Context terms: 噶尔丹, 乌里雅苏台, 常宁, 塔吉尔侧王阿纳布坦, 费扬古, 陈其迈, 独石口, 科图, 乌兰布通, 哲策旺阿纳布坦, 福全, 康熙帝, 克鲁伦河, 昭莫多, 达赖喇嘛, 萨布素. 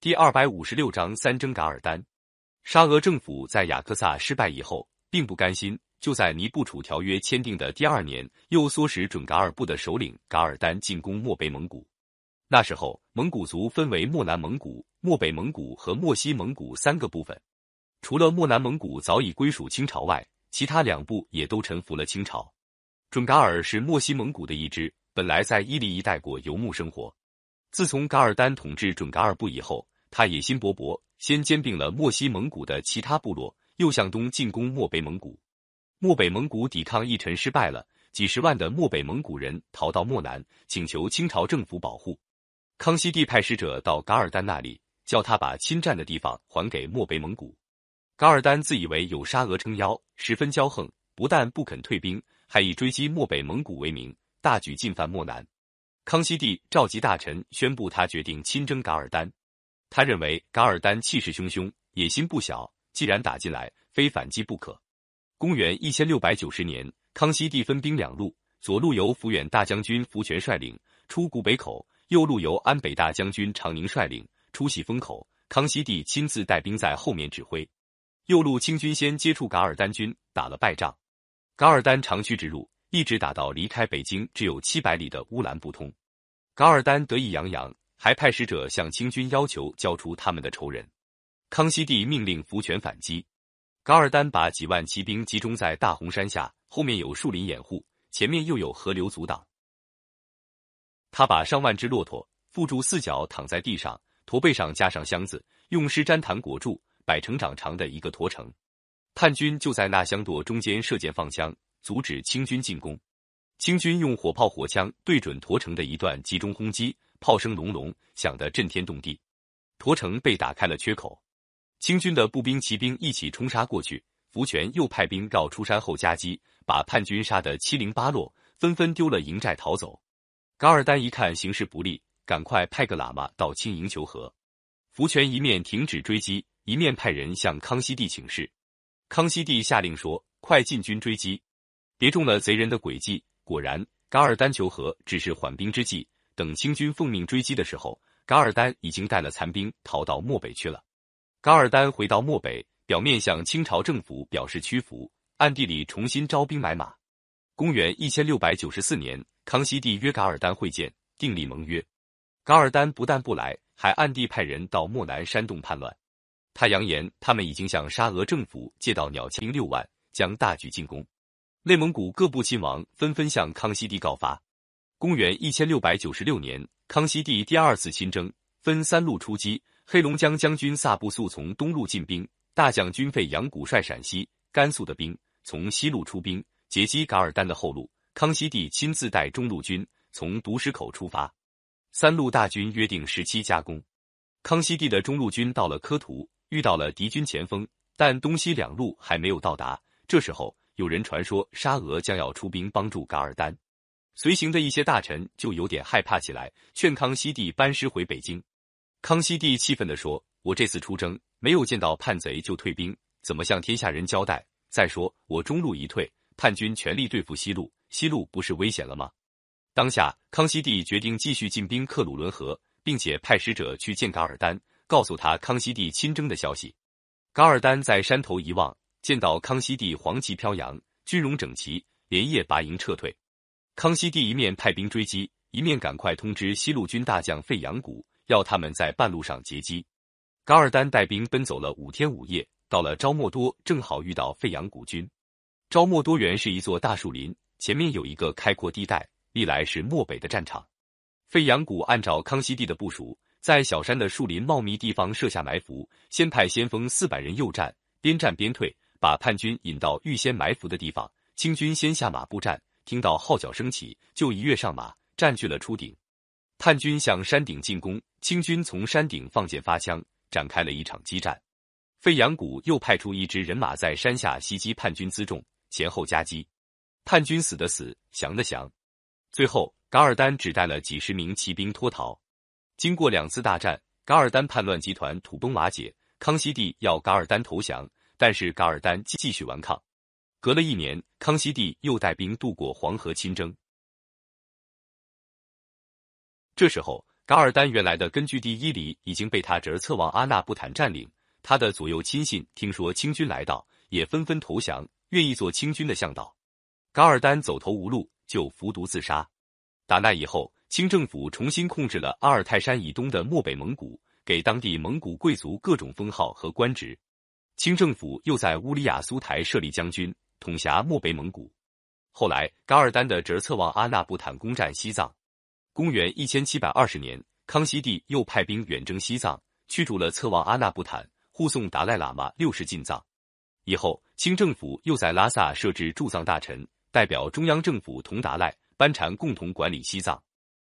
第256章三征噶尔丹。沙俄政府在雅克萨失败以后，并不甘心，就在尼布楚条约签订的第二年，又唆使准噶尔部的首领噶尔丹进攻漠北蒙古。那时候，蒙古族分为漠南蒙古、漠北蒙古和漠西蒙古三个部分。除了漠南蒙古早已归属清朝外，其他两部也都臣服了清朝。准噶尔是漠西蒙古的一支，本来在伊犁一带过游牧生活。自从噶尔丹统治准噶尔部以后，他野心勃勃，先兼并了漠西蒙古的其他部落，又向东进攻漠北蒙古。漠北蒙古抵抗一城失败了，几十万的漠北蒙古人逃到漠南，请求清朝政府保护。康熙帝派使者到噶尔丹那里，叫他把侵占的地方还给漠北蒙古。噶尔丹自以为有沙俄撑腰，十分骄横，不但不肯退兵，还以追击漠北蒙古为名，大举进犯漠南。康熙帝召集大臣，宣布他决定亲征噶尔丹。他认为噶尔丹气势汹汹，野心不小，既然打进来，非反击不可。公元1690年，康熙帝分兵两路，左路由抚远大将军福全率领，出古北口；右路由安北大将军常宁率领，出喜峰口。康熙帝亲自带兵在后面指挥。右路清军先接触噶尔丹军，打了败仗。噶尔丹长驱直入，一直打到离开北京只有700里的乌兰布通。噶尔丹得意洋洋，还派使者向清军要求交出他们的仇人。康熙帝命令福全反击。噶尔丹把几万骑兵集中在大红山下，后面有树林掩护，前面又有河流阻挡。他把上万只骆驼缚住四脚躺在地上，驼背上加上箱子，用湿毡毯裹住，摆成掌长的一个驼城。叛军就在那箱垛中间射箭放枪，阻止清军进攻。清军用火炮火枪对准驼城的一段集中轰击，炮声隆隆，响得震天动地。驼城被打开了缺口，清军的步兵骑兵一起冲杀过去。福全又派兵绕出山后夹击，把叛军杀得七零八落，纷纷丢了营寨逃走。噶尔丹一看形势不利，赶快派个喇嘛到清营求和。福全一面停止追击，一面派人向康熙帝请示。康熙帝下令说，快进军追击，别中了贼人的诡计。果然，噶尔丹求和只是缓兵之计，等清军奉命追击的时候，噶尔丹已经带了残兵逃到漠北去了。噶尔丹回到漠北，表面向清朝政府表示屈服，暗地里重新招兵买马。公元1694年，康熙帝约噶尔丹会见，订立盟约。噶尔丹不但不来，还暗地派人到漠南煽动叛乱。他扬言他们已经向沙俄政府借到鸟枪6万，将大举进攻。内蒙古各部亲王纷纷向康熙帝告发。公元1696年，康熙帝第二次亲征，分三路出击。黑龙江将军萨布素从东路进兵，大将军费扬古率陕西、甘肃的兵从西路出兵，截击噶尔丹的后路。康熙帝亲自带中路军从独石口出发。三路大军约定时期加攻。康熙帝的中路军到了科图，遇到了敌军前锋，但东西两路还没有到达。这时候有人传说沙俄将要出兵帮助噶尔丹，随行的一些大臣就有点害怕起来，劝康熙帝班师回北京。康熙帝气愤地说，我这次出征没有见到叛贼就退兵，怎么向天下人交代？再说我中路一退，叛军全力对付西路，西路不是危险了吗？当下康熙帝决定继续进兵克鲁伦河，并且派使者去见噶尔丹，告诉他康熙帝亲征的消息。噶尔丹在山头一望，见到康熙帝黄旗飘扬，军容整齐，连夜拔营撤退。康熙帝一面派兵追击，一面赶快通知西路军大将费扬古，要他们在半路上截击。噶尔丹带兵奔走了5天5夜，到了昭莫多，正好遇到费扬古军。昭莫多原是一座大树林，前面有一个开阔地带，历来是漠北的战场。费扬古按照康熙帝的部署，在小山的树林茂密地方设下埋伏，先派先锋400人右战，边战边退，把叛军引到预先埋伏的地方。清军先下马步战，听到号角声起，就一跃上马，占据了初顶。叛军向山顶进攻，清军从山顶放箭发枪，展开了一场激战。费扬古又派出一支人马在山下袭击叛军辎重，前后夹击，叛军死的死，降的降。最后噶尔丹只带了几十名骑兵脱逃。经过2次大战，噶尔丹叛乱集团土崩瓦解。康熙帝要噶尔丹投降，但是噶尔丹继续顽抗。隔了1年，康熙帝又带兵渡过黄河亲征。这时候噶尔丹原来的根据地伊犁已经被塔吉尔侧王阿纳布坦占领，他的左右亲信听说清军来到，也纷纷投降，愿意做清军的向导。噶尔丹走投无路，就服毒自杀。打那以后，清政府重新控制了阿尔泰山以东的漠北蒙古，给当地蒙古贵族各种封号和官职。清政府又在乌里雅苏台设立将军，统辖漠北蒙古。后来，噶尔丹的哲策旺阿纳布坦攻占西藏。公元1720年，康熙帝又派兵远征西藏，驱逐了策旺阿纳布坦，护送达赖喇嘛60进藏。以后，清政府又在拉萨设置驻藏大臣，代表中央政府同达赖、班禅共同管理西藏。